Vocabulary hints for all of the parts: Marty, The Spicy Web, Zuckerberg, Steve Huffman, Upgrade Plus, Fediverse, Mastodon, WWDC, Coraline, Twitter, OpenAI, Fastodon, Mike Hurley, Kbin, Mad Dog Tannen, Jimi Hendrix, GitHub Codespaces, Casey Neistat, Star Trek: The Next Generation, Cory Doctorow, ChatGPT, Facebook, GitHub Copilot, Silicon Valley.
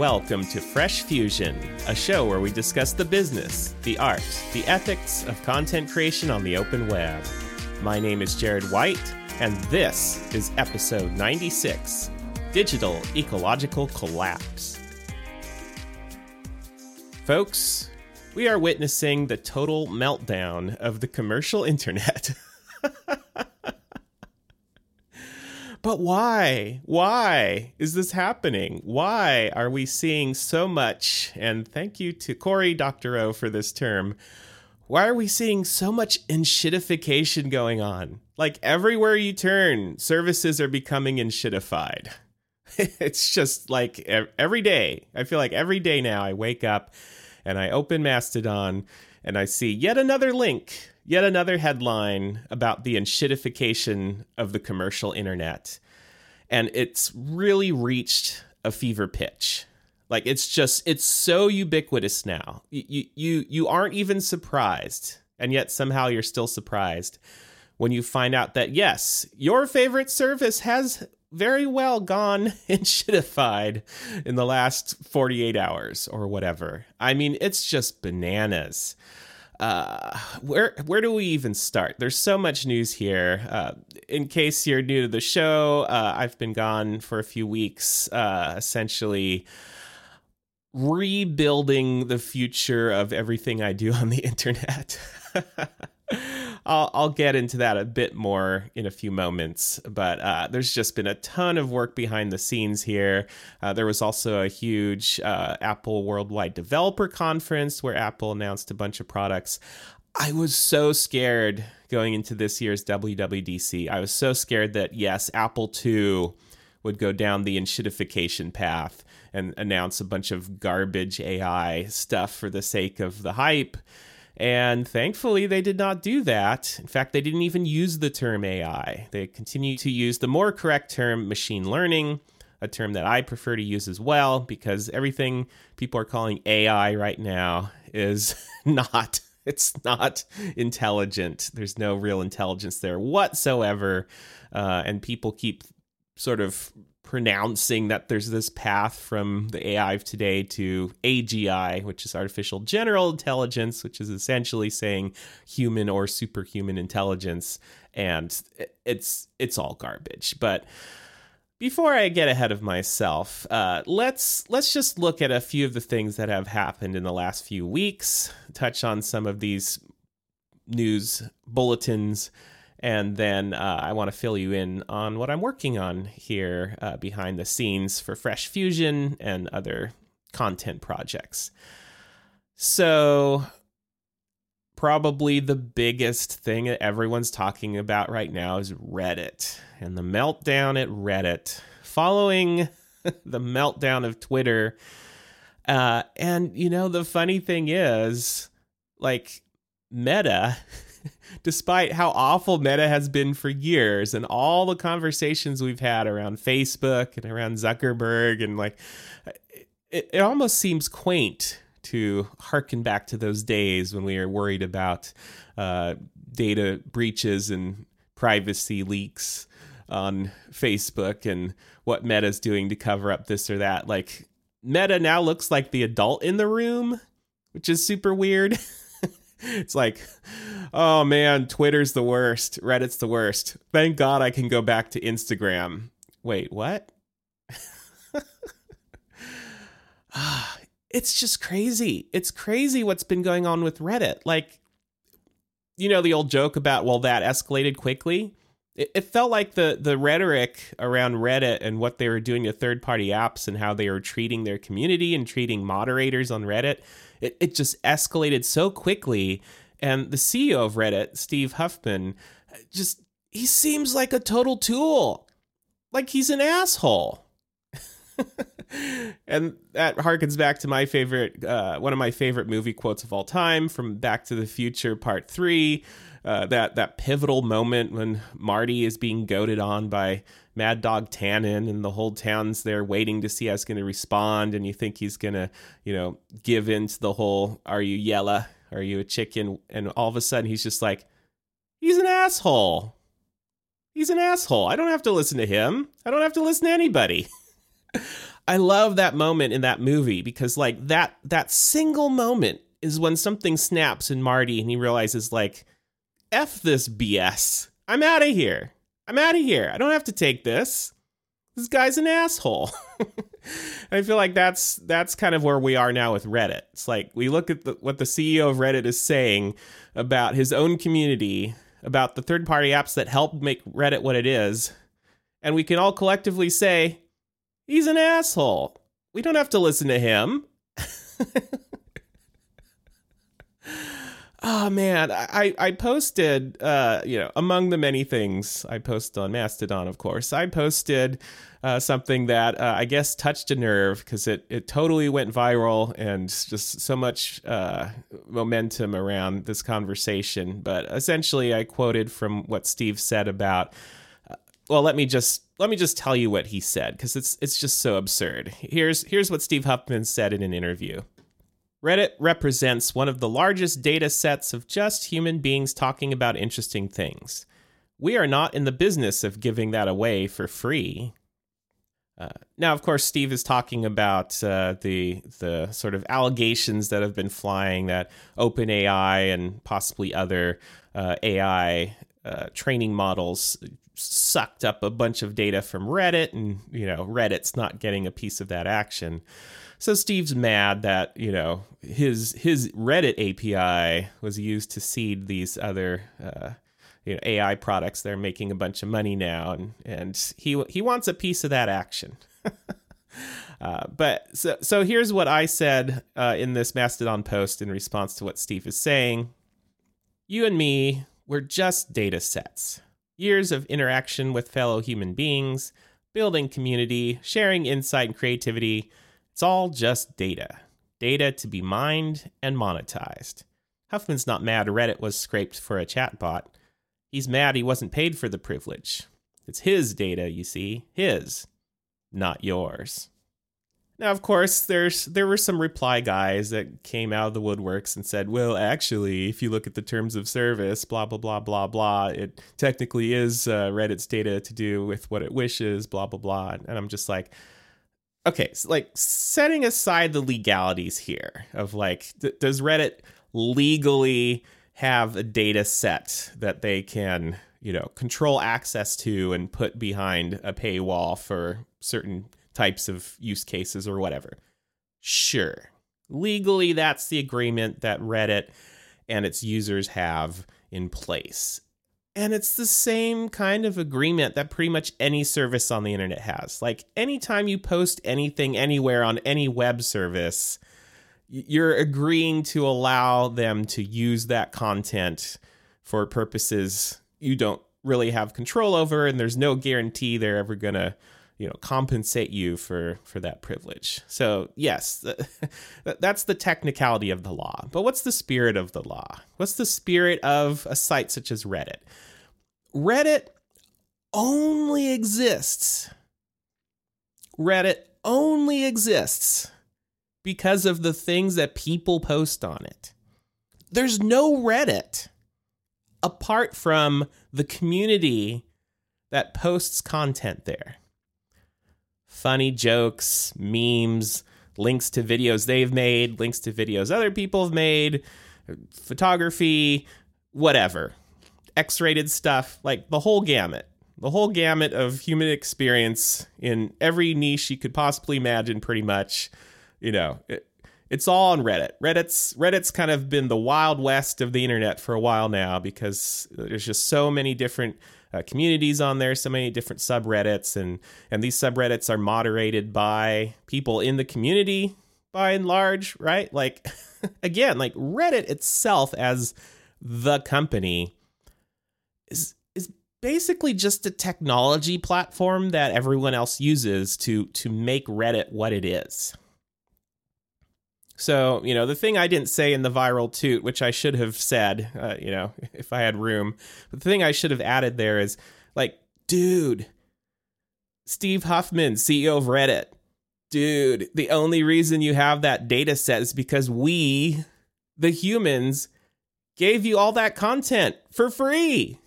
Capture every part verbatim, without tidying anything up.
welcome to Fresh Fusion, a show where we discuss the business, the art, the ethics of content creation on the open web. My name is Jared White, and this is episode ninety-six, Digital Ecological Collapse. Folks, we are witnessing the total meltdown of the commercial internet. But why? Why is this happening? Why are we seeing so much? And thank you to Cory Doctorow for this term. Why are we seeing so much enshittification going on? Like everywhere you turn, services are becoming enshittified. It's just like every day. I feel like every day now I wake up and I open Mastodon and I see yet another link, yet another headline about the enshittification of the commercial internet. And it's really reached a fever pitch. Like, it's just, it's so ubiquitous now. You, you, you aren't even surprised. And yet somehow you're still surprised when you find out that, yes, your favorite service has very well gone enshittified in the last forty-eight hours or whatever. I mean, it's just bananas. Uh, where where do we even start? There's so much news here. Uh, in case you're new to the show, uh, I've been gone for a few weeks, uh, essentially rebuilding the future of everything I do on the internet. I'll, I'll get into that a bit more in a few moments, but uh, there's just been a ton of work behind the scenes here. Uh, there was also a huge uh, Apple Worldwide Developer Conference where Apple announced a bunch of products. I was so scared going into this year's W W D C. I was so scared that, yes, Apple two would go down the enshittification path and announce a bunch of garbage A I stuff for the sake of the hype. And thankfully, they did not do that. In fact, they didn't even use the term A I. They continue to use the more correct term machine learning, a term that I prefer to use as well, because everything people are calling A I right now is not, it's not intelligent. There's no real intelligence there whatsoever. Uh, and people keep sort of pronouncing that there's this path from the A I of today to A G I, which is artificial general intelligence, which is essentially saying human or superhuman intelligence, and it's it's all garbage. But before I get ahead of myself, uh, let's let's just look at a few of the things that have happened in the last few weeks, touch on some of these news bulletins. And then uh, I want to fill you in on what I'm working on here uh, behind the scenes for Fresh Fusion and other content projects. So probably the biggest thing that everyone's talking about right now is Reddit and the meltdown at Reddit following the meltdown of Twitter. Uh, and, you know, the funny thing is, like, Meta... Despite how awful Meta has been for years and all the conversations we've had around Facebook and around Zuckerberg, and like, it, it almost seems quaint to hearken back to those days when we were worried about uh, data breaches and privacy leaks on Facebook and what Meta's doing to cover up this or that. Like, Meta now looks like the adult in the room, which is super weird. It's like, oh man, Twitter's the worst. Reddit's the worst. Thank God I can go back to Instagram. Wait, what? It's just crazy. It's crazy what's been going on with Reddit. Like, you know, the old joke about, well, that escalated quickly. It, it felt like the, the rhetoric around Reddit and what they were doing to third-party apps and how they were treating their community and treating moderators on Reddit, It it just escalated so quickly. And the C E O of Reddit, Steve Huffman, just, he seems like a total tool. Like, he's an asshole. And that harkens back to my favorite, uh, one of my favorite movie quotes of all time from Back to the Future Part three, uh, that, that pivotal moment when Marty is being goaded on by Mad Dog Tannen, and the whole town's there waiting to see how he's going to respond. And you think he's going to, you know, give in to the whole, are you yella? Are you a chicken? And all of a sudden he's just like, he's an asshole. He's an asshole. I don't have to listen to him. I don't have to listen to anybody. I love that moment in that movie, because like that that single moment is when something snaps in Marty and he realizes, like, F this B S. I'm out of here. I'm out of here. I don't have to take this. This guy's an asshole. I feel like that's that's kind of where we are now with Reddit. It's like we look at the, what the C E O of Reddit is saying about his own community, about the third-party apps that helped make Reddit what it is, and we can all collectively say, he's an asshole. We don't have to listen to him. Oh, man, I, I posted, uh, you know, among the many things I post on Mastodon, of course, I posted uh, something that uh, I guess touched a nerve, because it, it totally went viral, and just so much uh, momentum around this conversation. But essentially, I quoted from what Steve said about, uh, well, let me just let me just tell you what he said, because it's it's just so absurd. Here's here's what Steve Huffman said in an interview. Reddit represents one of the largest data sets of just human beings talking about interesting things. We are not in the business of giving that away for free. Uh, now, of course, Steve is talking about uh, the the sort of allegations that have been flying that OpenAI and possibly other uh, A I uh, training models sucked up a bunch of data from Reddit, and, you know, Reddit's not getting a piece of that action. So Steve's mad that, you know, his his Reddit A P I was used to seed these other uh, you know, A I products. They're making a bunch of money now, and and he he wants a piece of that action. uh, but so so here's what I said uh, in this Mastodon post in response to what Steve is saying. You and me, we're just data sets. Years of interaction with fellow human beings, building community, sharing insight and creativity. It's all just data. Data to be mined and monetized. Huffman's not mad Reddit was scraped for a chatbot. He's mad he wasn't paid for the privilege. It's his data, you see. His. Not yours. Now, of course, there's there were some reply guys that came out of the woodworks and said, well, actually, if you look at the terms of service, blah, blah, blah, blah, blah, it technically is uh, Reddit's data to do with what it wishes, blah, blah, blah. And I'm just like... Okay, so like setting aside the legalities here of like, th- does Reddit legally have a data set that they can, you know, control access to and put behind a paywall for certain types of use cases or whatever? Sure. Legally, that's the agreement that Reddit and its users have in place. And it's the same kind of agreement that pretty much any service on the internet has. Like, anytime you post anything anywhere on any web service, you're agreeing to allow them to use that content for purposes you don't really have control over, and there's no guarantee they're ever going to, you know, compensate you for, for that privilege. So, yes, that's the technicality of the law. But what's the spirit of the law? What's the spirit of a site such as Reddit? Reddit only exists. Reddit only exists because of the things that people post on it. There's no Reddit apart from the community that posts content there. Funny jokes, memes, links to videos they've made, links to videos other people have made, photography, whatever. X-rated stuff, like the whole gamut. The whole gamut of human experience in every niche you could possibly imagine, pretty much. You know, it, it's all on Reddit. Reddit's Reddit's kind of been the Wild West of the internet for a while now, because there's just so many different uh, communities on there, so many different subreddits, and, and these subreddits are moderated by people in the community, by and large, right? Like, again, like Reddit itself as the company is is basically just a technology platform that everyone else uses to to make Reddit what it is. So, you know, the thing I didn't say in the viral toot, which I should have said, uh, you know, if I had room, but the thing I should have added there is, like, dude, Steve Huffman, C E O of Reddit, dude, the only reason you have that data set is because we, the humans, gave you all that content for free.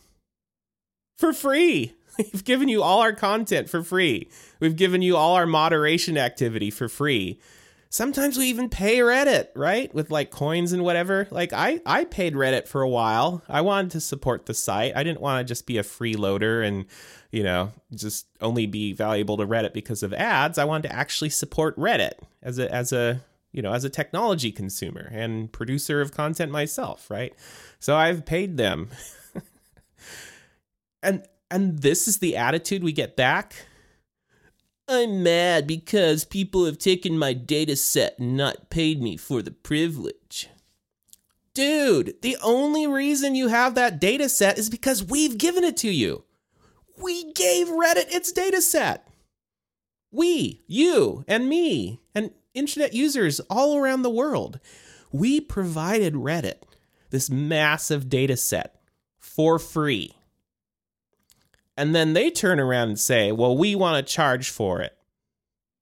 For free. We've given you all our content for free. We've given you all our moderation activity for free. Sometimes we even pay Reddit, right? With like coins and whatever. Like I, I paid Reddit for a while. I wanted to support the site. I didn't want to just be a freeloader and, you know, just only be valuable to Reddit because of ads. I wanted to actually support Reddit as a, as a, you know, as a technology consumer and producer of content myself, right? So I've paid them. and and this is the attitude we get back. I'm mad because people have taken my data set and not paid me for the privilege. Dude, the only reason you have that data set is because we've given it to you. We gave Reddit its data set. We, you, and me, and internet users all around the world. We provided Reddit this massive data set for free. And then they turn around and say, well, we want to charge for it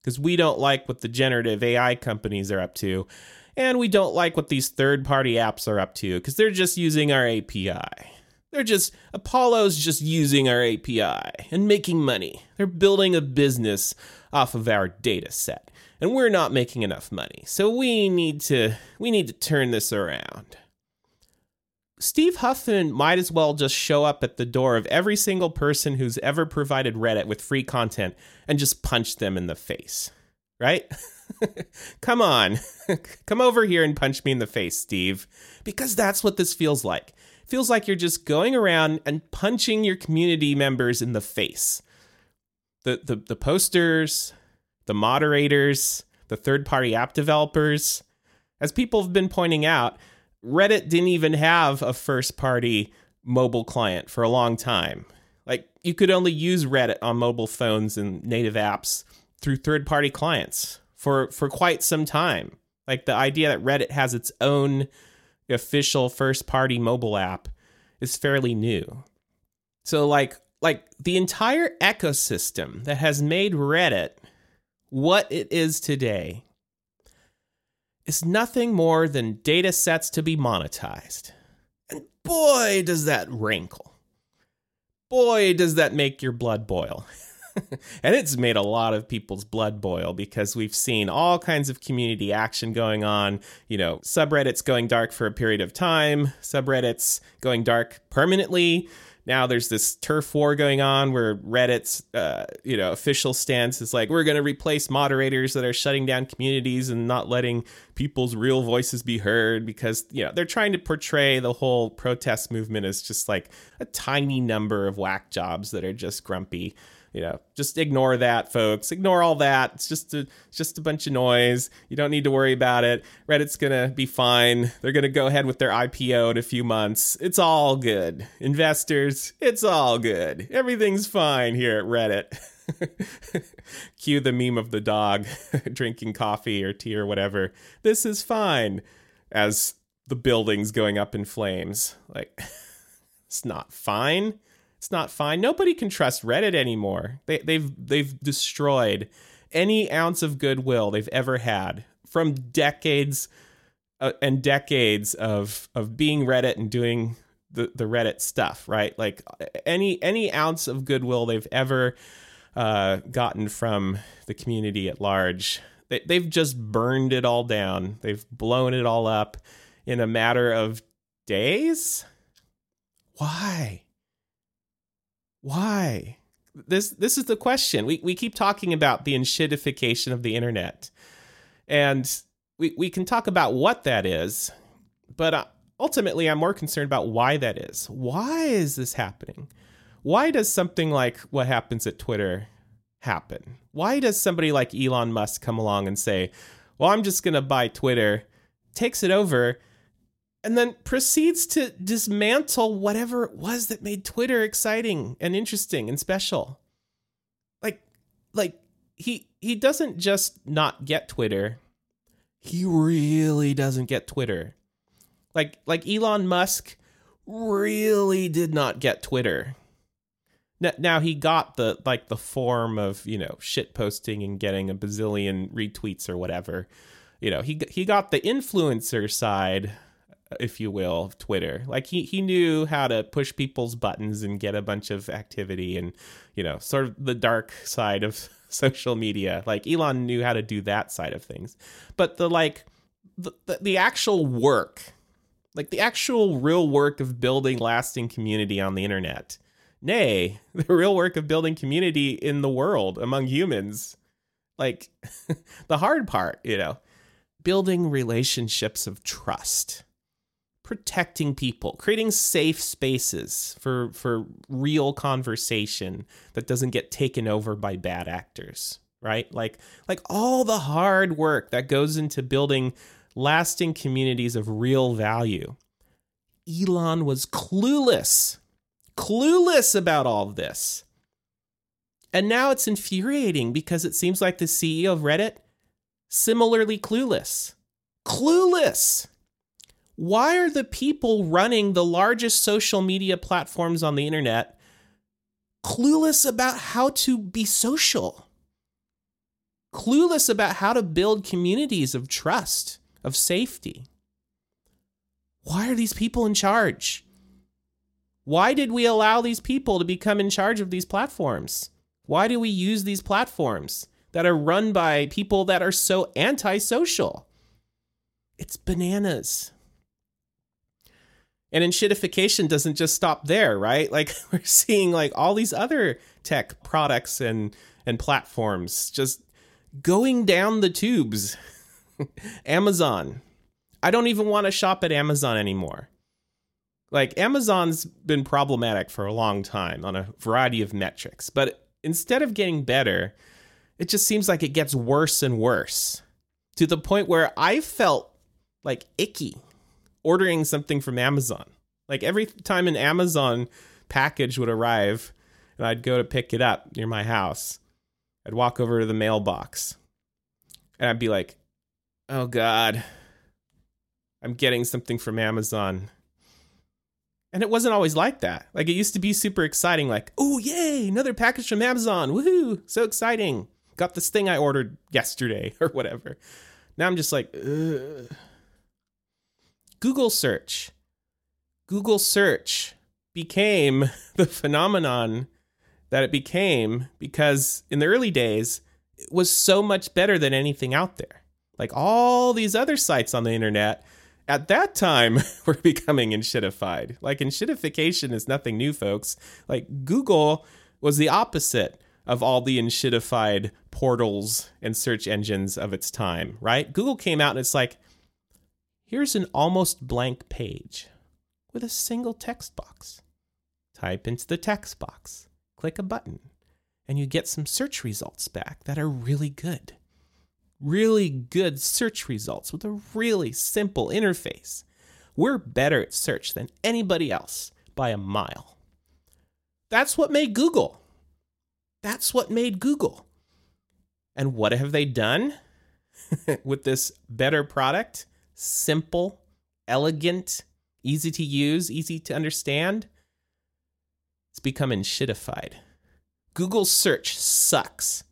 because we don't like what the generative A I companies are up to. And we don't like what these third-party apps are up to because they're just using our A P I. They're just, Apollo's just using our A P I and making money. They're building a business off of our data set. And we're not making enough money. So we need to, we need to turn this around. Steve Huffman might as well just show up at the door of every single person who's ever provided Reddit with free content and just punch them in the face, right? Come on, come over here and punch me in the face, Steve, because that's what this feels like. It feels like you're just going around and punching your community members in the face. The, the, the posters, the moderators, the third-party app developers. As people have been pointing out, Reddit didn't even have a first-party mobile client for a long time. Like, you could only use Reddit on mobile phones and native apps through third-party clients for, for quite some time. Like, the idea that Reddit has its own official first-party mobile app is fairly new. So, like, like the entire ecosystem that has made Reddit what it is today is nothing more than data sets to be monetized. And boy, does that rankle. Boy, does that make your blood boil. And it's made a lot of people's blood boil because we've seen all kinds of community action going on. You know, subreddits going dark for a period of time, subreddits going dark permanently. Now there's this turf war going on where Reddit's, uh, you know, official stance is like, we're going to replace moderators that are shutting down communities and not letting people's real voices be heard because, you know, they're trying to portray the whole protest movement as just like a tiny number of whack jobs that are just grumpy. You know, just ignore that, folks. Ignore all that. It's just a, it's just a bunch of noise. You don't need to worry about it. Reddit's going to be fine. They're going to go ahead with their I P O in a few months. It's all good. Investors, it's all good. Everything's fine here at Reddit. Cue the meme of the dog drinking coffee or tea or whatever. This is fine. As the building's going up in flames. Like, it's not fine. It's not fine. Nobody can trust Reddit anymore. They, they've they've destroyed any ounce of goodwill they've ever had from decades uh, and decades of of being Reddit and doing the, the Reddit stuff, right? Like any any ounce of goodwill they've ever uh, gotten from the community at large, they, they've just burned it all down. They've blown it all up in a matter of days. Why? Why? This this is the question. We we keep talking about the enshittification of the internet. And we, we can talk about what that is. But ultimately, I'm more concerned about why that is. Why is this happening? Why does something like what happens at Twitter happen? Why does somebody like Elon Musk come along and say, well, I'm just going to buy Twitter, takes it over, and then proceeds to dismantle whatever it was that made Twitter exciting and interesting and special? Like, like he he doesn't just not get Twitter. He really doesn't get Twitter. Like, like Elon Musk really did not get Twitter. Now, now he got the, like, the form of, you know, shit posting and getting a bazillion retweets or whatever. You know, he he got the influencer side if you will, of Twitter. Like he, he knew how to push people's buttons and get a bunch of activity and, you know, sort of the dark side of social media. Like Elon knew how to do that side of things. But the like the, the, the actual work, like the actual real work of building lasting community on the internet, nay, the real work of building community in the world among humans, like the hard part, you know, building relationships of trust, protecting people, creating safe spaces for for real conversation that doesn't get taken over by bad actors, right? Like like all the hard work that goes into building lasting communities of real value. Elon was clueless, clueless about all of this. And now it's infuriating because it seems like the C E O of Reddit, similarly clueless, clueless. Why are the people running the largest social media platforms on the internet clueless about how to be social? Clueless about how to build communities of trust, of safety. Why are these people in charge? Why did we allow these people to become in charge of these platforms? Why do we use these platforms that are run by people that are so antisocial? It's bananas. And shitification doesn't just stop there, right? Like we're seeing like all these other tech products and, and platforms just going down the tubes. Amazon. I don't even want to shop at Amazon anymore. Like Amazon's been problematic for a long time on a variety of metrics, but instead of getting better, it just seems like it gets worse and worse to the point where I felt like icky ordering something from Amazon. Like every time an Amazon package would arrive and I'd go to pick it up near my house, I'd walk over to the mailbox and I'd be like, oh God, I'm getting something from Amazon. And it wasn't always like that. Like it used to be super exciting. Like, oh yay, another package from Amazon. Woohoo, so exciting. Got this thing I ordered yesterday or whatever. Now I'm just like, ugh. Google search. Google search became the phenomenon that it became because in the early days, it was so much better than anything out there. Like all these other sites on the internet at that time were becoming enshittified. Like enshittification is nothing new, folks. Like Google was the opposite of all the enshittified portals and search engines of its time, right? Google came out and it's like, here's an almost blank page with a single text box. Type into the text box, click a button, and you get some search results back that are really good. Really good search results with a really simple interface. We're better at search than anybody else by a mile. That's what made Google. That's what made Google. And what have they done with this better product? Simple, elegant, easy to use, easy to understand. It's becoming shitified. Google search sucks.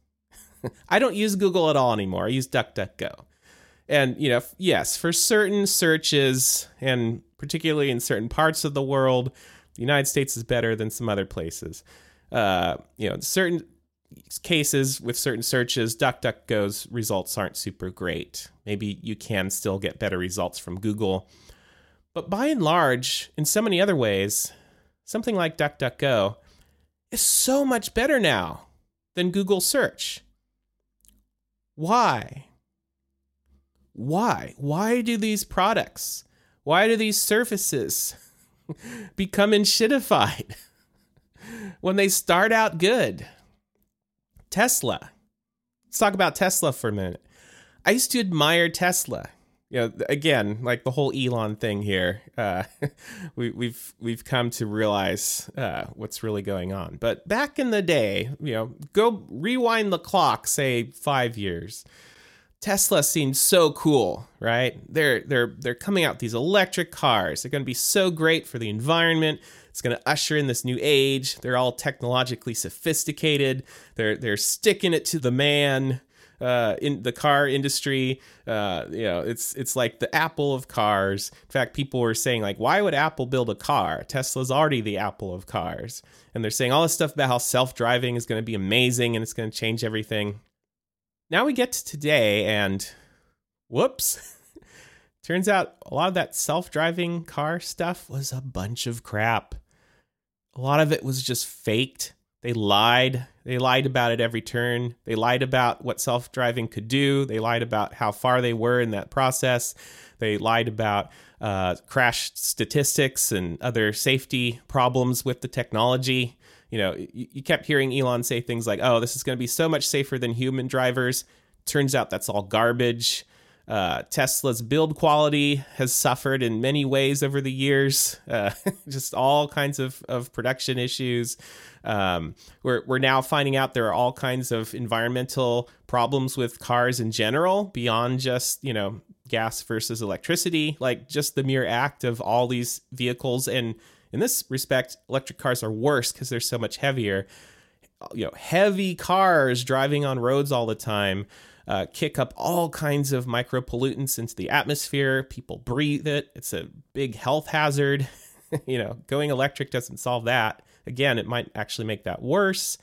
I don't use Google at all anymore. I use DuckDuckGo. And, you know, yes, for certain searches, and particularly in certain parts of the world, the United States is better than some other places. Uh, you know, in certain cases with certain searches, DuckDuckGo's results aren't super great. Maybe you can still get better results from Google. But by and large, in so many other ways, something like DuckDuckGo is so much better now than Google search. Why? Why? Why do these products, why do these services become enshittified when they start out good? Tesla. Let's talk about Tesla for a minute. I used to admire Tesla. You know, again, like the whole Elon thing here, uh, we, we've we've come to realize uh, what's really going on. But back in the day, you know, go rewind the clock, say five years. Tesla seemed so cool, right? They're they're they're coming out with these electric cars. They're going to be so great for the environment. It's going to usher in this new age. They're all technologically sophisticated. They're they're sticking it to the man. uh, in the car industry. Uh, you know, it's it's like the Apple of cars. In fact, people were saying, like, why would Apple build a car? Tesla's already the Apple of cars. And they're saying all this stuff about how self-driving is going to be amazing and it's going to change everything. Now we get to today and whoops. Turns out a lot of that self-driving car stuff was a bunch of crap. A lot of it was just faked. They lied. They lied about it every turn. They lied about what self-driving could do. They lied about how far they were in that process. They lied about uh, crash statistics and other safety problems with the technology. You know, you kept hearing Elon say things like, oh, this is going to be so much safer than human drivers. Turns out that's all garbage. Uh, Tesla's build quality has suffered in many ways over the years, uh, just all kinds of, of production issues. Um, we're, we're now finding out there are all kinds of environmental problems with cars in general, beyond just, you know, gas versus electricity, like just the mere act of all these vehicles. And in this respect, electric cars are worse because they're so much heavier. You know, heavy cars driving on roads all the time. Uh, kick up all kinds of micropollutants into the atmosphere. People breathe it. It's a big health hazard. You know, going electric doesn't solve that. Again, it might actually make that worse.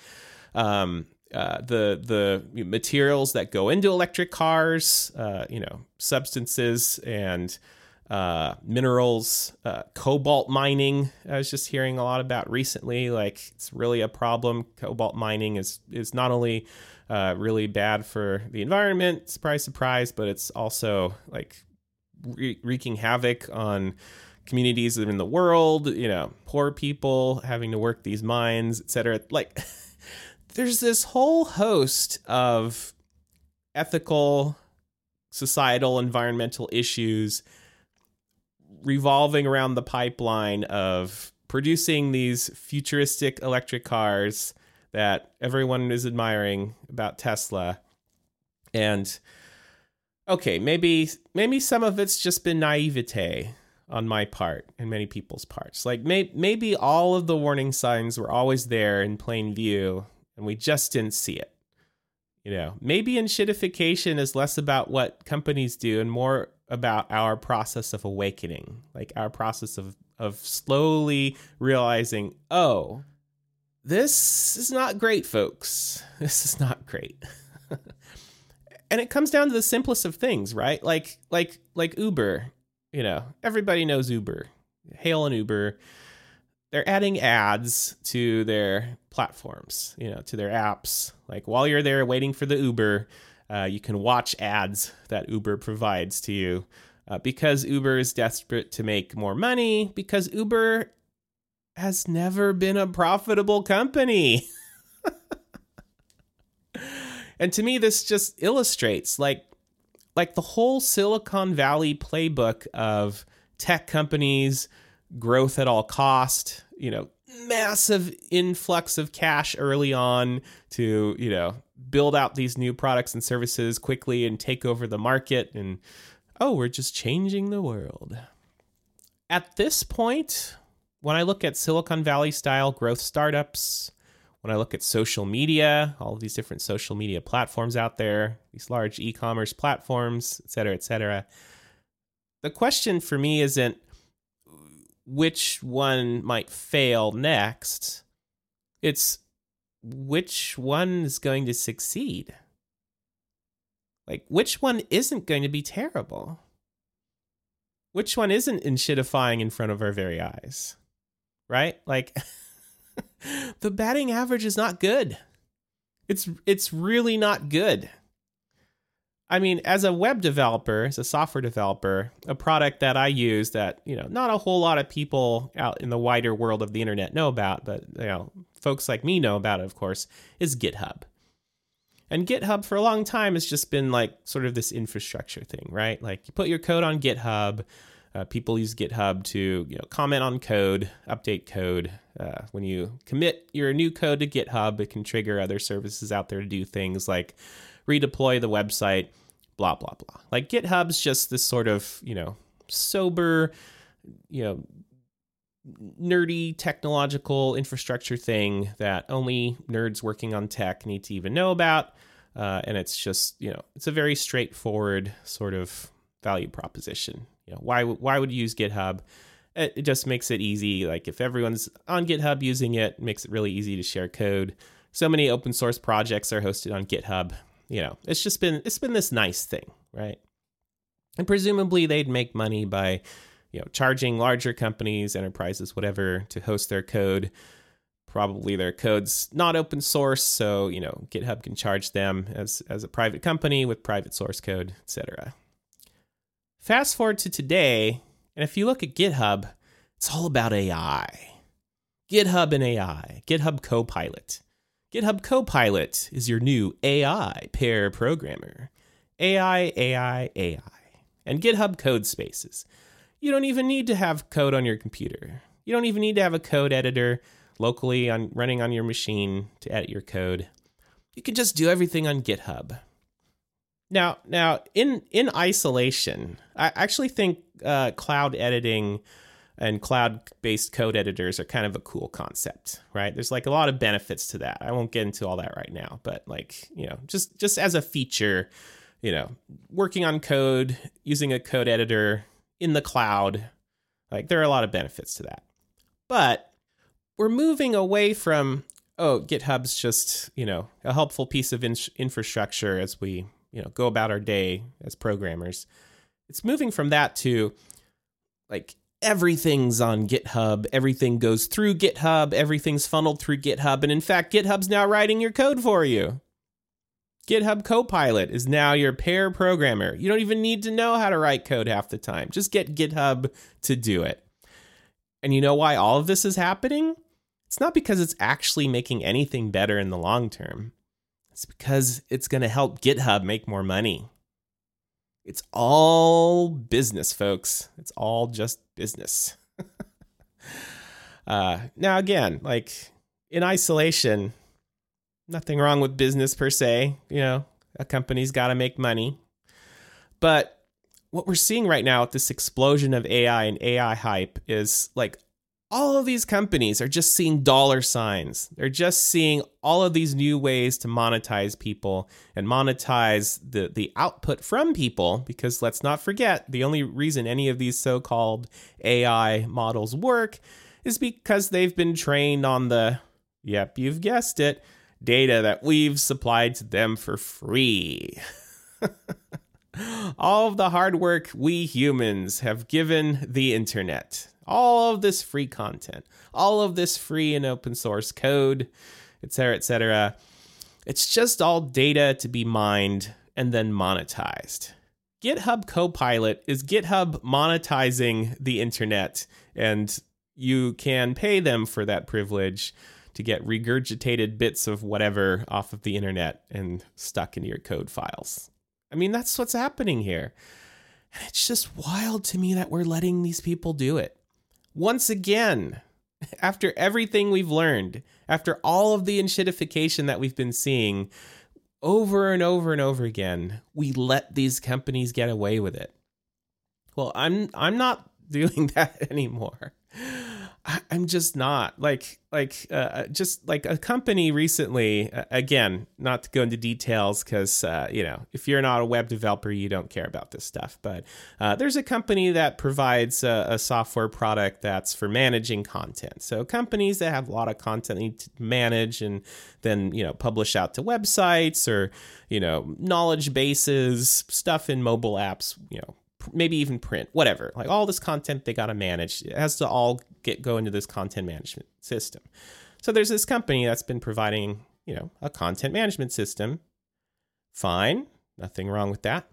Um, uh, the the materials that go into electric cars, uh, you know, substances and uh, minerals, uh, cobalt mining. I was just hearing a lot about recently. Like, it's really a problem. Cobalt mining is is not only Uh, really bad for the environment, surprise, surprise, but it's also like re- wreaking havoc on communities in the world, you know, poor people having to work these mines, et cetera. Like, there's this whole host of ethical, societal, environmental issues revolving around the pipeline of producing these futuristic electric cars that everyone is admiring about Tesla. And okay, maybe maybe some of it's just been naivete on my part and many people's parts. Like may, maybe all of the warning signs were always there in plain view and we just didn't see it. You know, maybe enshittification is less about what companies do and more about our process of awakening, like our process of of slowly realizing, oh, this is not great, folks. This is not great. And it comes down to the simplest of things, right? Like like like Uber, you know, everybody knows Uber. Hail and Uber. They're adding ads to their platforms, you know, to their apps. Like while you're there waiting for the Uber, uh, you can watch ads that Uber provides to you uh, because Uber is desperate to make more money, because Uber has never been a profitable company. And to me, this just illustrates like like the whole Silicon Valley playbook of tech companies, growth at all cost, you know, massive influx of cash early on to, you know, build out these new products and services quickly and take over the market. And, oh, we're just changing the world. At this point, when I look at Silicon Valley-style growth startups, when I look at social media, all of these different social media platforms out there, these large e-commerce platforms, et cetera, et cetera, the question for me isn't which one might fail next. It's which one is going to succeed? Like, which one isn't going to be terrible? Which one isn't enshittifying in front of our very eyes? Right? Like, the batting average is not good. It's it's really not good. I mean, as a web developer, as a software developer, a product that I use that, you know, not a whole lot of people out in the wider world of the internet know about, but, you know, folks like me know about it, of course, is GitHub. And GitHub for a long time has just been like sort of this infrastructure thing, right? Like you put your code on GitHub. Uh, people use GitHub to, you know, comment on code, update code. Uh, when you commit your new code to GitHub, it can trigger other services out there to do things like redeploy the website, blah, blah, blah. Like GitHub's just this sort of, you know, sober, you know, nerdy technological infrastructure thing that only nerds working on tech need to even know about. Uh, and it's just, you know, it's a very straightforward sort of value proposition. You know, why, why would you use GitHub? It just makes it easy. Like if everyone's on GitHub using it, it makes it really easy to share code. So many open source projects are hosted on GitHub. You know, it's just been, it's been this nice thing, right? And presumably they'd make money by, you know, charging larger companies, enterprises, whatever, to host their code. Probably their code's not open source, so, you know, GitHub can charge them as, as a private company with private source code, et cetera. Fast forward to today, and if you look at GitHub, it's all about A I. GitHub and A I. GitHub Copilot. GitHub Copilot is your new A I pair programmer. A I, A I, A I. And GitHub Codespaces. You don't even need to have code on your computer. You don't even need to have a code editor locally on running on your machine to edit your code. You can just do everything on GitHub. Now, now in, in isolation, I actually think uh, cloud editing and cloud-based code editors are kind of a cool concept, right? There's like a lot of benefits to that. I won't get into all that right now, but like, you know, just, just as a feature, you know, working on code, using a code editor in the cloud, like there are a lot of benefits to that. But we're moving away from, oh, GitHub's just, you know, a helpful piece of in- infrastructure as we, you know, go about our day as programmers. It's moving from that to like everything's on GitHub. Everything goes through GitHub. Everything's funneled through GitHub. And in fact, GitHub's now writing your code for you. GitHub Copilot is now your pair programmer. You don't even need to know how to write code half the time. Just get GitHub to do it. And you know why all of this is happening? It's not because it's actually making anything better in the long term. It's because it's going to help GitHub make more money. It's all business, folks. It's all just business. uh, now, again, like in isolation, nothing wrong with business per se. You know, a company's got to make money. But what we're seeing right now with this explosion of A I and A I hype is like all of these companies are just seeing dollar signs. They're just seeing all of these new ways to monetize people and monetize the, the output from people. Because let's not forget, the only reason any of these so-called A I models work is because they've been trained on the, yep, you've guessed it, data that we've supplied to them for free. All of the hard work we humans have given the internet. All of this free content, all of this free and open source code, et cetera, et cetera. It's just all data to be mined and then monetized. GitHub Copilot is GitHub monetizing the internet, and you can pay them for that privilege to get regurgitated bits of whatever off of the internet and stuck into your code files. I mean, that's what's happening here. And it's just wild to me that we're letting these people do it. Once again, after everything we've learned, after all of the enshittification that we've been seeing over and over and over again, we let these companies get away with it. Well, I'm I'm not doing that anymore. I, I'm just not. Like like uh, just like a company recently, uh, again, not to go into details because, uh, you know, if you're not a web developer, you don't care about this stuff. But uh, there's a company that provides a, a software product that's for managing content. So companies that have a lot of content they need to manage and then, you know, publish out to websites or, you know, knowledge bases, stuff in mobile apps, you know, maybe even print, whatever, like all this content they got to manage. It has to all get go into this content management system. So there's this company that's been providing, you know, a content management system. Fine. Nothing wrong with that.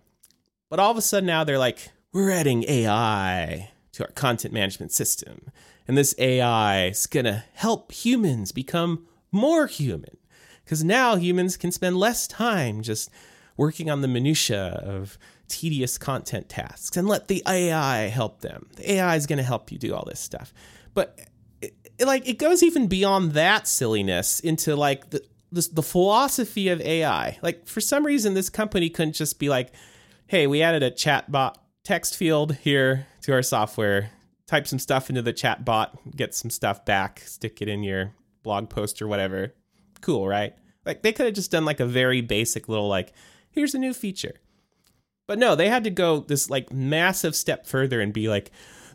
But all of a sudden now they're like, we're adding A I to our content management system. And this A I is going to help humans become more human because now humans can spend less time just working on the minutia of tedious content tasks and let the A I help them. The A I is going to help you do all this stuff. But it, it, like it goes even beyond that silliness into like the, the the philosophy of A I. Like for some reason, this company couldn't just be like, hey, we added a chatbot text field here to our software. Type some stuff into the chatbot, get some stuff back, stick it in your blog post or whatever. Cool, right? Like, they could have just done like a very basic little like, here's a new feature. But no, they had to go this like massive step further and be like,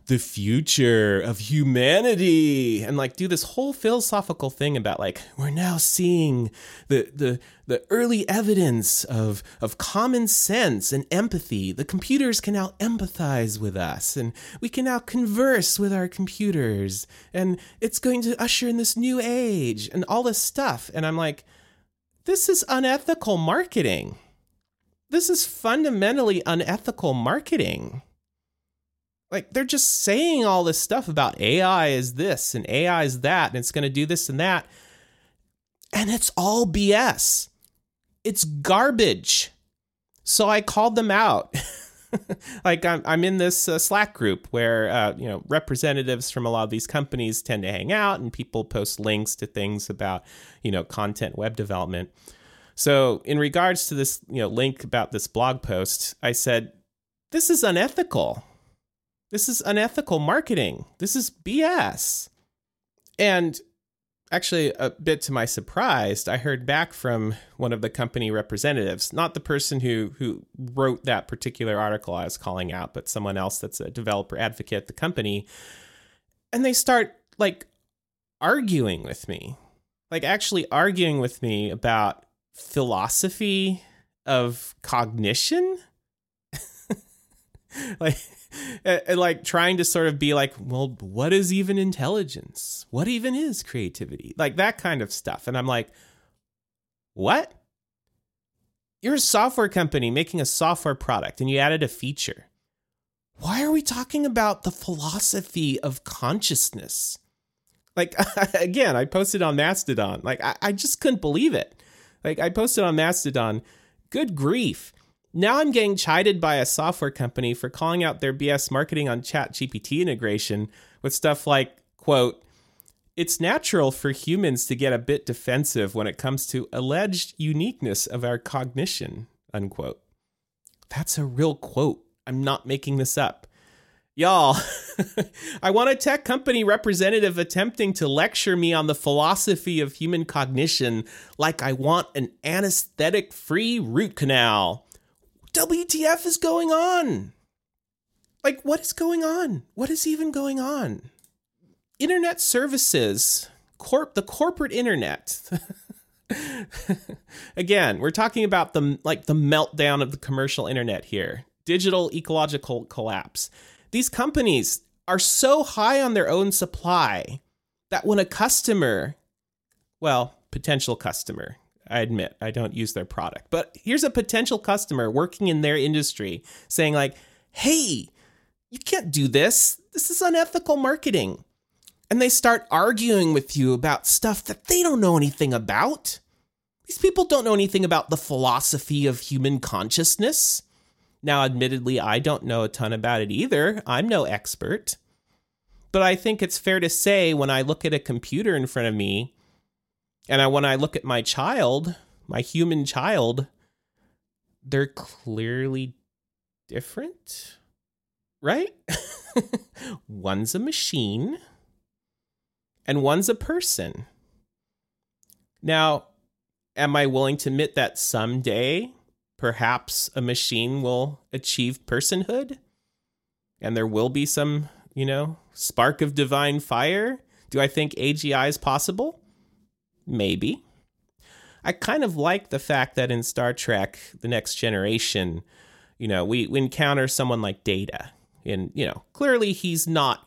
the future of humanity, and like do this whole philosophical thing about like, we're now seeing the the the early evidence of of common sense and empathy. The computers can now empathize with us, and we can now converse with our computers, and it's going to usher in this new age and all this stuff. And I'm like, this is unethical marketing. This is fundamentally unethical marketing. Like, they're just saying all this stuff about A I is this and A I is that, and it's going to do this and that. And it's all B S. It's garbage. So I called them out. Like, I'm, I'm in this uh, Slack group where, uh, you know, representatives from a lot of these companies tend to hang out, and people post links to things about, you know, content web development. So in regards to this, you know, link about this blog post, I said, this is unethical. This is unethical marketing. This is B S. And actually, a bit to my surprise, I heard back from one of the company representatives, not the person who, who wrote that particular article I was calling out, but someone else that's a developer advocate at the company. And they start like arguing with me, like actually arguing with me about philosophy of cognition. Like, and like trying to sort of be like, well, what is even intelligence? What even is creativity? Like that kind of stuff. And I'm like, what? You're a software company making a software product and you added a feature. Why are we talking about the philosophy of consciousness? Like, again, I posted on Mastodon. Like, I, I just couldn't believe it. Like, I posted on Mastodon. Good grief. Now I'm getting chided by a software company for calling out their B S marketing on ChatGPT integration with stuff like, quote, it's natural for humans to get a bit defensive when it comes to alleged uniqueness of our cognition, unquote. That's a real quote. I'm not making this up. Y'all, I want a tech company representative attempting to lecture me on the philosophy of human cognition like I want an anesthetic-free root canal. W T F is going on? Like, what is going on? What is even going on? Internet services, corp, the corporate internet. Again, we're talking about the like the meltdown of the commercial internet here. Digital ecological collapse. These companies are so high on their own supply that when a customer, well, potential customer, I admit, I don't use their product. But here's a potential customer working in their industry saying like, hey, you can't do this. This is unethical marketing. And they start arguing with you about stuff that they don't know anything about. These people don't know anything about the philosophy of human consciousness. Now, admittedly, I don't know a ton about it either. I'm no expert. But I think it's fair to say when I look at a computer in front of me, and I, when I look at my child, my human child, they're clearly different, right? One's a machine and one's a person. Now, am I willing to admit that someday perhaps a machine will achieve personhood and there will be some, you know, spark of divine fire? Do I think A G I is possible? Maybe. I kind of like the fact that in Star Trek, The Next Generation, you know, we, we encounter someone like Data. And, you know, clearly he's not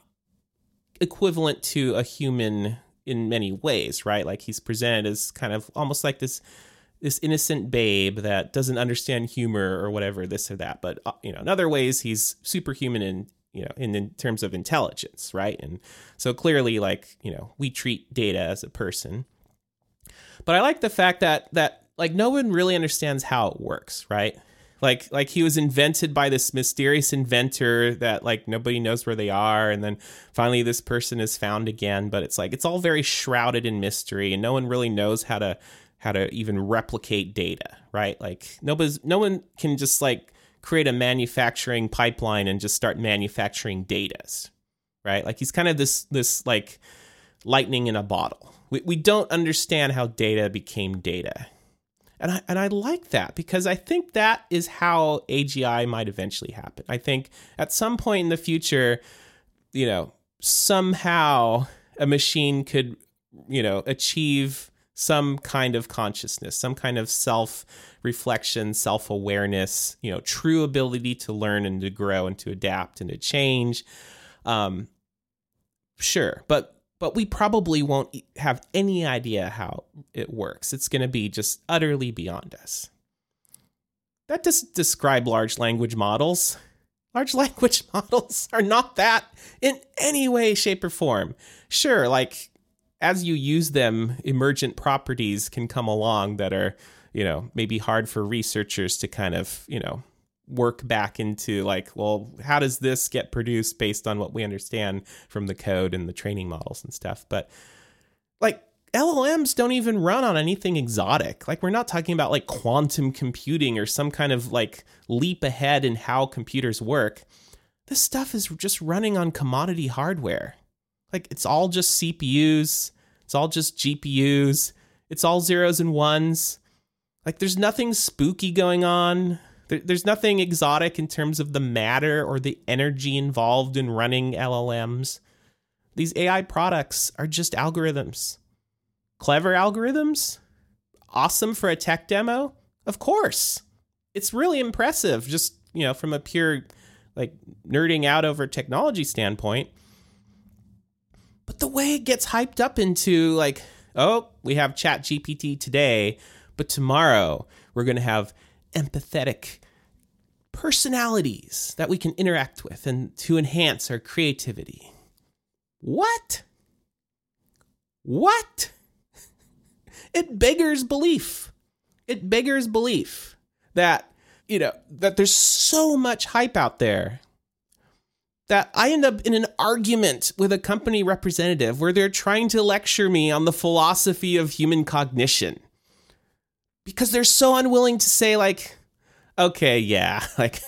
equivalent to a human in many ways, right? Like he's presented as kind of almost like this this innocent babe that doesn't understand humor or whatever, this or that. But, you know, in other ways, he's superhuman in, you know, in, in terms of intelligence, right? And so clearly, like, you know, we treat Data as a person. But I like the fact that that like no one really understands how it works, right? Like like he was invented by this mysterious inventor that like nobody knows where they are, and then finally this person is found again. But it's like it's all very shrouded in mystery, and no one really knows how to how to even replicate Data, right? Like nobody's no one can just like create a manufacturing pipeline and just start manufacturing Datas, right? Like he's kind of this this like lightning in a bottle. We we don't understand how Data became Data. And I and I like that, because I think that is how A G I might eventually happen. I think at some point in the future, you know, somehow a machine could, you know, achieve some kind of consciousness, some kind of self-reflection, self-awareness, you know, true ability to learn and to grow and to adapt and to change. Um, sure, but but we probably won't have any idea how it works. It's going to be just utterly beyond us. That doesn't describe large language models. Large language models are not that in any way, shape, or form. Sure, like, as you use them, emergent properties can come along that are, you know, maybe hard for researchers to kind of, you know, work back into, like, well, how does this get produced based on what we understand from the code and the training models and stuff? But, like, L L Ms don't even run on anything exotic. Like, we're not talking about, like, quantum computing or some kind of, like, leap ahead in how computers work. This stuff is just running on commodity hardware. Like, it's all just C P Us, it's all just G P Us, it's all zeros and ones. Like, there's nothing spooky going on. There, there's nothing exotic in terms of the matter or the energy involved in running L L Ms. These A I products are just algorithms. Clever algorithms? Awesome for a tech demo? Of course. It's really impressive, just, you know, from a pure, like, nerding out over technology standpoint. But the way it gets hyped up into, like, oh, we have ChatGPT today, but tomorrow we're going to have empathetic personalities that we can interact with and to enhance our creativity. What? What? It beggars belief. It beggars belief that, you know, that there's so much hype out there that I end up in an argument with a company representative where they're trying to lecture me on the philosophy of human cognition because they're so unwilling to say, like, okay, yeah, like,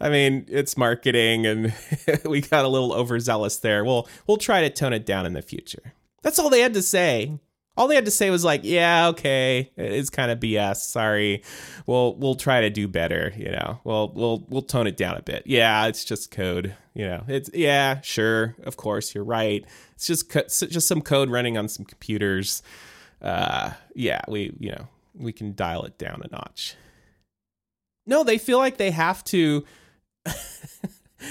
I mean, it's marketing and we got a little overzealous there. We'll, we'll try to tone it down in the future. That's all they had to say. All they had to say was, like, yeah, okay, it's kind of B S. Sorry, we'll we'll try to do better. You know, we'll we'll we'll tone it down a bit. Yeah, it's just code. You know, it's yeah, sure, of course, you're right. It's just co- it's just some code running on some computers. Uh, yeah, we you know we can dial it down a notch. No, they feel like they have to.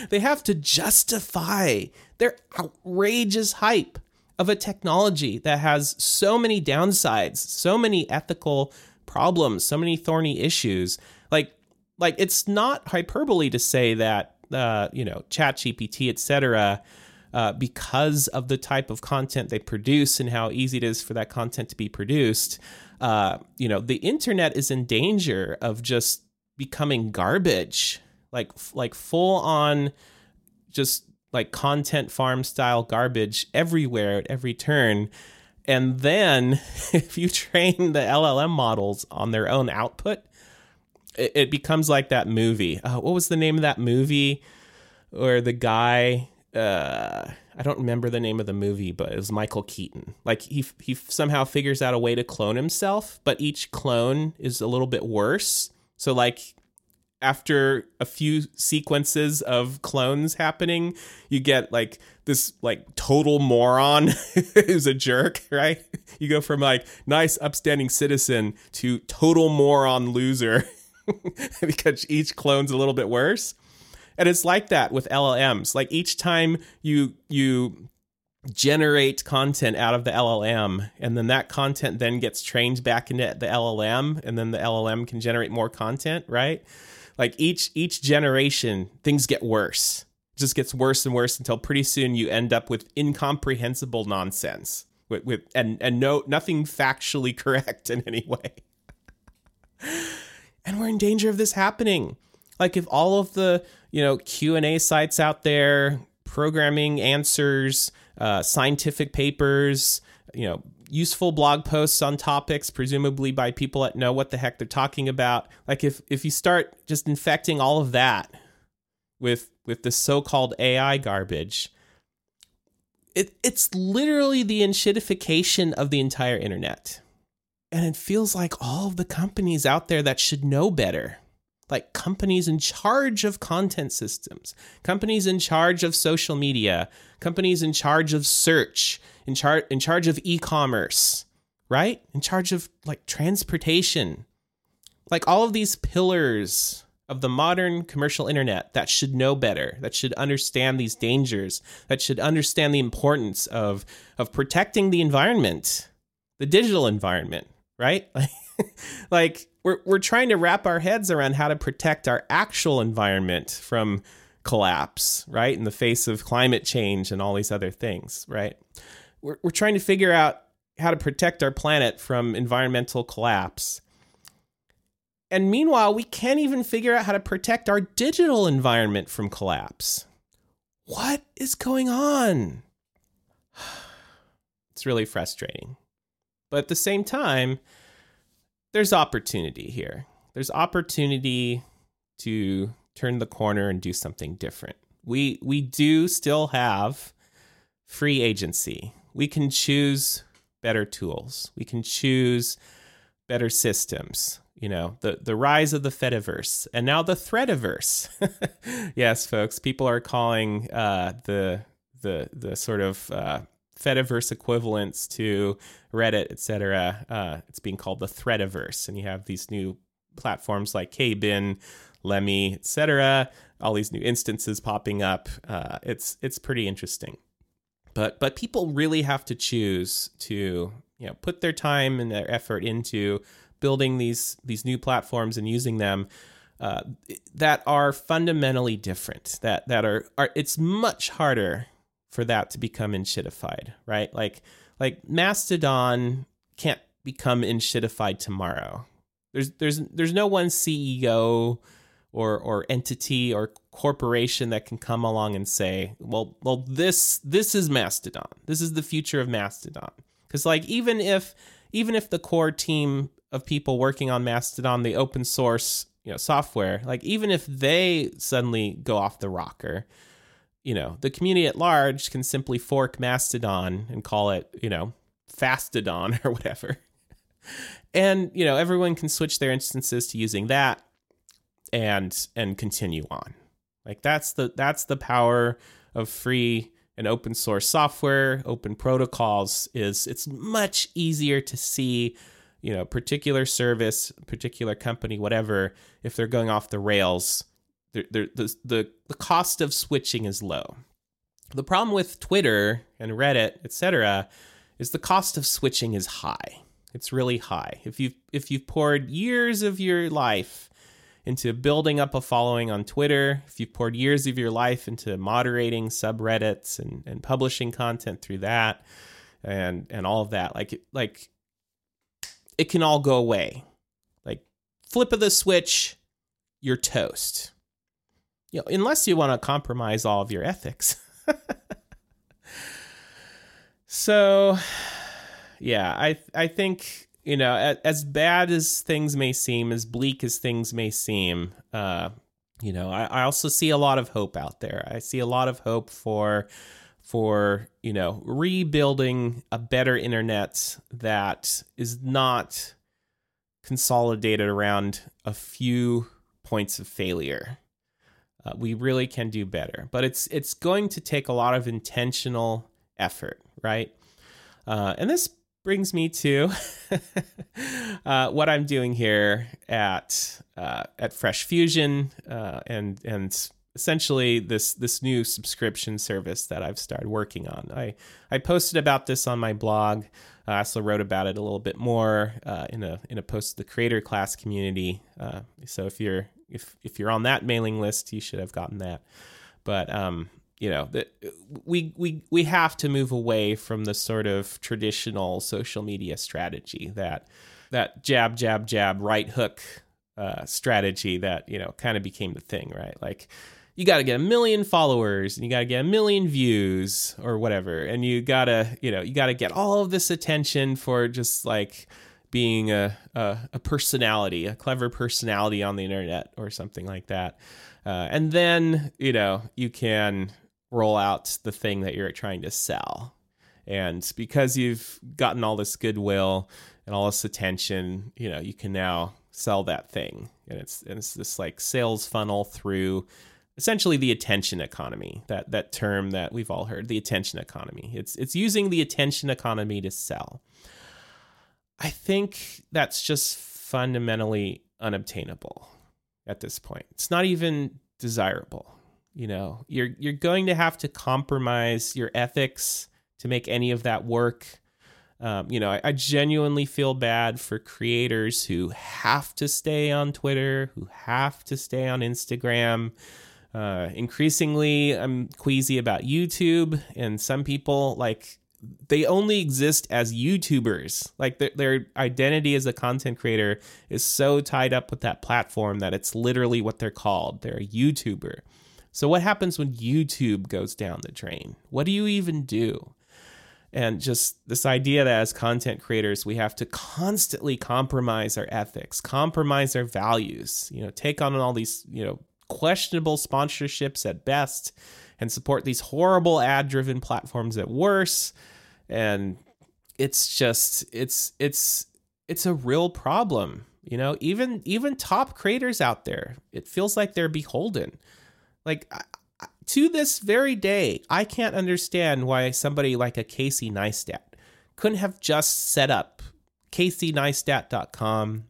They have to justify their outrageous hype of a technology that has so many downsides, so many ethical problems, so many thorny issues. Like, like it's not hyperbole to say that, uh, you know, ChatGPT, et cetera, uh, because of the type of content they produce and how easy it is for that content to be produced, uh, you know, the internet is in danger of just becoming garbage, like, like full on just like content farm style garbage everywhere at every turn. And then if you train the L L M models on their own output, it becomes like that movie. Uh, what was the name of that movie where the guy, uh, I don't remember the name of the movie, but it was Michael Keaton. Like he, he somehow figures out a way to clone himself, but each clone is a little bit worse. So like, after a few sequences of clones happening, you get like this like total moron who's a jerk, right? You go from like nice upstanding citizen to total moron loser because each clone's a little bit worse. And it's like that with L L Ms. Like each time you you generate content out of the L L M, and then that content then gets trained back into the L L M, and then the L L M can generate more content, right? Like each each generation, things get worse. It just gets worse and worse until pretty soon you end up with incomprehensible nonsense with, with and and no nothing factually correct in any way. And we're in danger of this happening. Like if all of the, you know, Q and A sites out there, programming answers, uh, scientific papers, you know, useful blog posts on topics, presumably by people that know what the heck they're talking about. Like if, if you start just infecting all of that with with the so-called A I garbage, it it's literally the enshittification of the entire internet. And it feels like all of the companies out there that should know better, like companies in charge of content systems, companies in charge of social media, companies in charge of search, in, char- in charge of e-commerce, right? In charge of like transportation, like all of these pillars of the modern commercial internet that should know better, that should understand these dangers, that should understand the importance of, of protecting the environment, the digital environment, right? Like we're we're trying to wrap our heads around how to protect our actual environment from collapse, right? In the face of climate change and all these other things, right? We're we're trying to figure out how to protect our planet from environmental collapse. And meanwhile, we can't even figure out how to protect our digital environment from collapse. What is going on? It's really frustrating. But at the same time, there's opportunity here. There's opportunity to turn the corner and do something different. We we do still have free agency. We can choose better tools. We can choose better systems. You know, the, the rise of the Fediverse and now the Threadiverse. Yes, folks, people are calling uh, the the the sort of uh, Fediverse equivalents to Reddit, et cetera. Uh, it's being called the Threadiverse, and you have these new platforms like Kbin, Lemmy, et cetera. All these new instances popping up. Uh, it's it's pretty interesting, but but people really have to choose to you know put their time and their effort into building these these new platforms and using them uh, that are fundamentally different. That that are, are it's much harder for that to become enshittified, right? Like like Mastodon can't become enshittified tomorrow. There's there's there's no one C E O or or entity or corporation that can come along and say, well well this this is Mastodon. This is the future of Mastodon. Because like even if even if the core team of people working on Mastodon, the open source, you know, software, like even if they suddenly go off the rocker, you know, the community at large can simply fork Mastodon and call it, you know, Fastodon or whatever. And, you know, everyone can switch their instances to using that and and continue on. Like that's the that's the power of free and open source software, open protocols, is it's much easier to see you know, particular service, particular company, whatever, if they're going off the rails, they're, they're, the, the the cost of switching is low. The problem with Twitter and Reddit, et cetera, is the cost of switching is high. It's really high. If you've, if you've poured years of your life into building up a following on Twitter, if you've poured years of your life into moderating subreddits and, and publishing content through that and and all of that, like like... it can all go away. Like flip of the switch, you're toast. You know, unless you want to compromise all of your ethics. So, yeah, I I think, you know, as bad as things may seem, as bleak as things may seem, uh, you know, I, I also see a lot of hope out there. I see a lot of hope for for, you know, rebuilding a better internet that is not consolidated around a few points of failure. Uh, we really can do better, but it's it's going to take a lot of intentional effort, right? Uh, and this brings me to uh, what I'm doing here at uh, at Fresh Fusion uh, and and. Essentially, this this new subscription service that I've started working on. I, I posted about this on my blog. Uh, I also wrote about it a little bit more uh, in a in a post to the creator class community. Uh, so if you're if if you're on that mailing list, you should have gotten that. But um, you know, the, we we we have to move away from the sort of traditional social media strategy that that jab jab jab right hook uh, strategy that you know kind of became the thing, right? Like, you got to get a million followers and you got to get a million views or whatever. And you got to, you know, you got to get all of this attention for just like being a, a, a personality, a clever personality on the internet or something like that. Uh, and then, you know, you can roll out the thing that you're trying to sell. And because you've gotten all this goodwill and all this attention, you know, you can now sell that thing. And it's and it's this like sales funnel through essentially the attention economy, that that term that we've all heard, the attention economy. It's it's using the attention economy to sell. I think that's just fundamentally unobtainable at this point. It's not even desirable. You know, you're you're going to have to compromise your ethics to make any of that work. Um, you know, I, I genuinely feel bad for creators who have to stay on Twitter, who have to stay on Instagram. Uh, increasingly, I'm queasy about YouTube, and some people, like, they only exist as YouTubers. Like, their, their identity as a content creator is so tied up with that platform that it's literally what they're called. They're a YouTuber. So what happens when YouTube goes down the drain? What do you even do? And just this idea that as content creators, we have to constantly compromise our ethics, compromise our values, you know, take on all these, you know, questionable sponsorships at best, and support these horrible ad-driven platforms at worst. And it's just, it's, it's, it's a real problem. You know, even, even top creators out there, it feels like they're beholden. Like, I, to this very day, I can't understand why somebody like a Casey Neistat couldn't have just set up Casey Neistat dot com,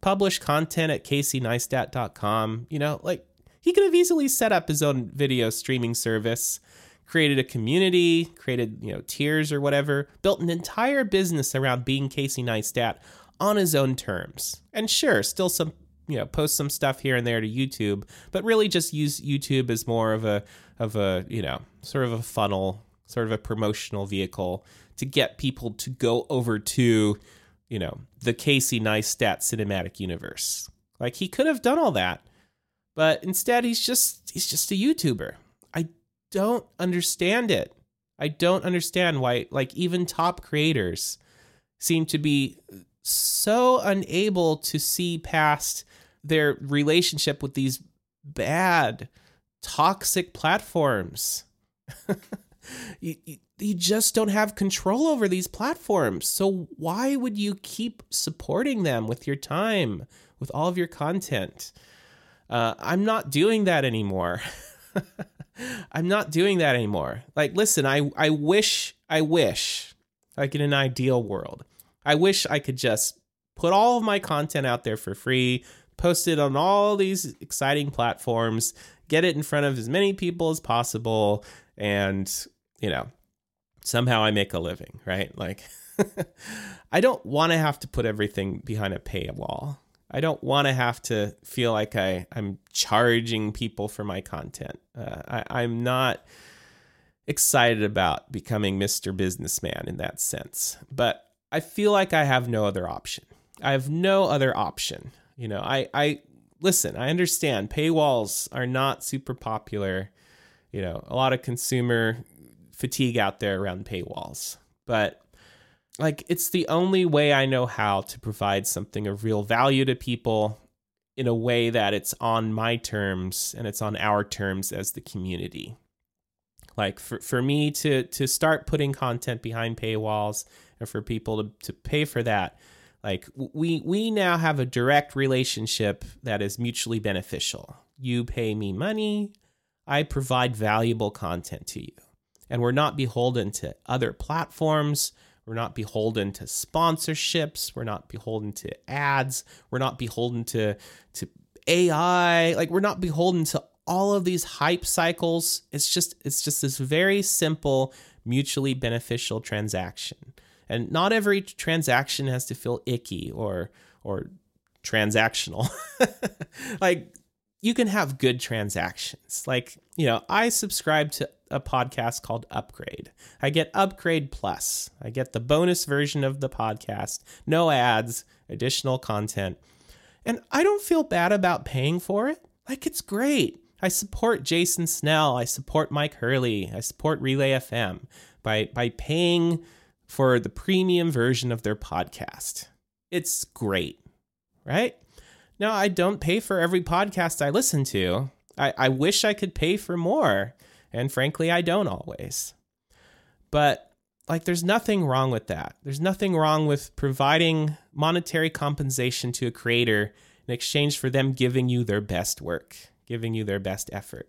publish content at Casey Neistat dot com. You know, like, he could have easily set up his own video streaming service, created a community, created, you know, tiers or whatever, built an entire business around being Casey Neistat on his own terms. And sure, still some, you know, post some stuff here and there to YouTube, but really just use YouTube as more of a, of a, you know, sort of a funnel, sort of a promotional vehicle to get people to go over to, you know, the Casey Neistat cinematic universe. Like, he could have done all that, but instead he's just, he's just a YouTuber. I don't understand it. I don't understand why, like, even top creators seem to be so unable to see past their relationship with these bad, toxic platforms. you, you, you just don't have control over these platforms. So why would you keep supporting them with your time, with all of your content? Uh, I'm not doing that anymore. I'm not doing that anymore. Like, listen, I, I wish, I wish, like, in an ideal world, I wish I could just put all of my content out there for free, post it on all these exciting platforms, get it in front of as many people as possible, and, you know, somehow I make a living, right? Like, I don't want to have to put everything behind a paywall. I don't want to have to feel like I, I'm charging people for my content. Uh, I, I'm not excited about becoming Mister Businessman in that sense, but I feel like I have no other option. I have no other option. You know, I, I listen, I understand paywalls are not super popular. You know, a lot of consumer fatigue out there around paywalls. But, like, it's the only way I know how to provide something of real value to people in a way that it's on my terms and it's on our terms as the community. Like, for, for me to to start putting content behind paywalls, and for people to, to pay for that, like, we we now have a direct relationship that is mutually beneficial. You pay me money, I provide valuable content to you. And we're not beholden to other platforms. We're not beholden to sponsorships. We're not beholden to ads. We're not beholden to, to A I. Like, we're not beholden to all of these hype cycles. It's just it's just this very simple, mutually beneficial transaction. And not every transaction has to feel icky or or transactional. Like, you can have good transactions. Like, you know, I subscribe to a podcast called Upgrade. I get Upgrade Plus. I get the bonus version of the podcast, no ads, additional content. And I don't feel bad about paying for it. Like, it's great. I support Jason Snell. I support Mike Hurley. I support Relay F M by by paying for the premium version of their podcast. It's great, right? Now, I don't pay for every podcast I listen to. I, I wish I could pay for more. And frankly, I don't always. But Like, there's nothing wrong with that. There's nothing wrong with providing monetary compensation to a creator in exchange for them giving you their best work, giving you their best effort.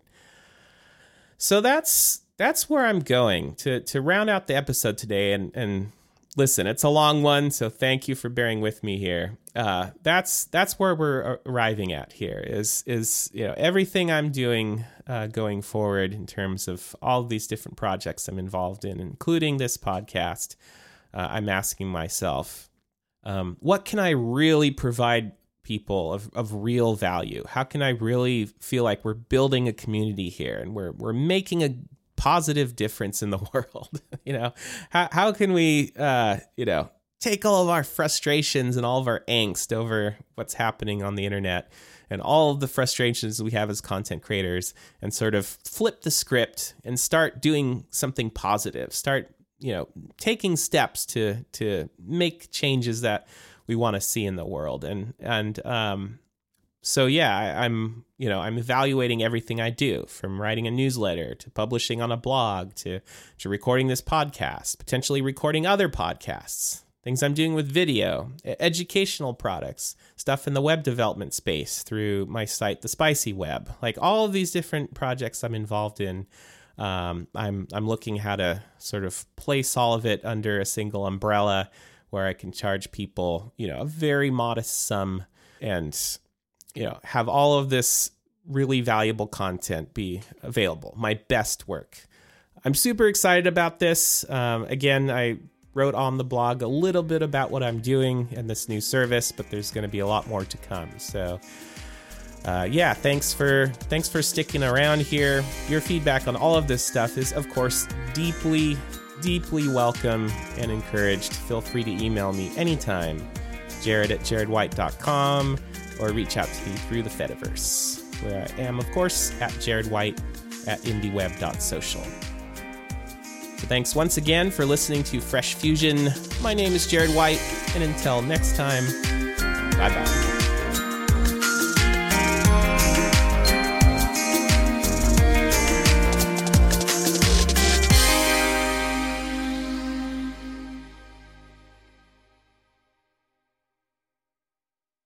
So that's that's where I'm going to to round out the episode today. And and listen, it's a long one, so thank you for bearing with me here. Uh, that's that's where we're arriving at here. Is is you know everything I'm doing uh, going forward in terms of all of these different projects I'm involved in, including this podcast. Uh, I'm asking myself, um, what can I really provide people of, of real value? How can I really feel like we're building a community here and we're we're making a positive difference in the world? you know, how how can we uh, you know. take all of our frustrations and all of our angst over what's happening on the internet and all of the frustrations we have as content creators and sort of flip the script and start doing something positive, start, you know, taking steps to to make changes that we want to see in the world. And, and um, so, yeah, I, I'm, you know, I'm evaluating everything I do, from writing a newsletter to publishing on a blog to to recording this podcast, potentially recording other podcasts, things I'm doing with video, educational products, stuff in the web development space through my site, The Spicy Web. Like, all of these different projects I'm involved in, um, I'm I'm looking how to sort of place all of it under a single umbrella where I can charge people, you know, a very modest sum and, you know, have all of this really valuable content be available, my best work. I'm super excited about this. Um, again, I... wrote on the blog a little bit about what I'm doing and this new service, but there's going to be a lot more to come. So uh, yeah, thanks for thanks for sticking around here. Your feedback on all of this stuff is, of course, deeply, deeply welcome and encouraged. Feel free to email me anytime, jared at jared white dot com, or reach out to me through the Fediverse, where I am, of course, at jared white at indieweb dot social. Thanks once again for listening to Fresh Fusion. My name is Jared White, and until next time, bye-bye.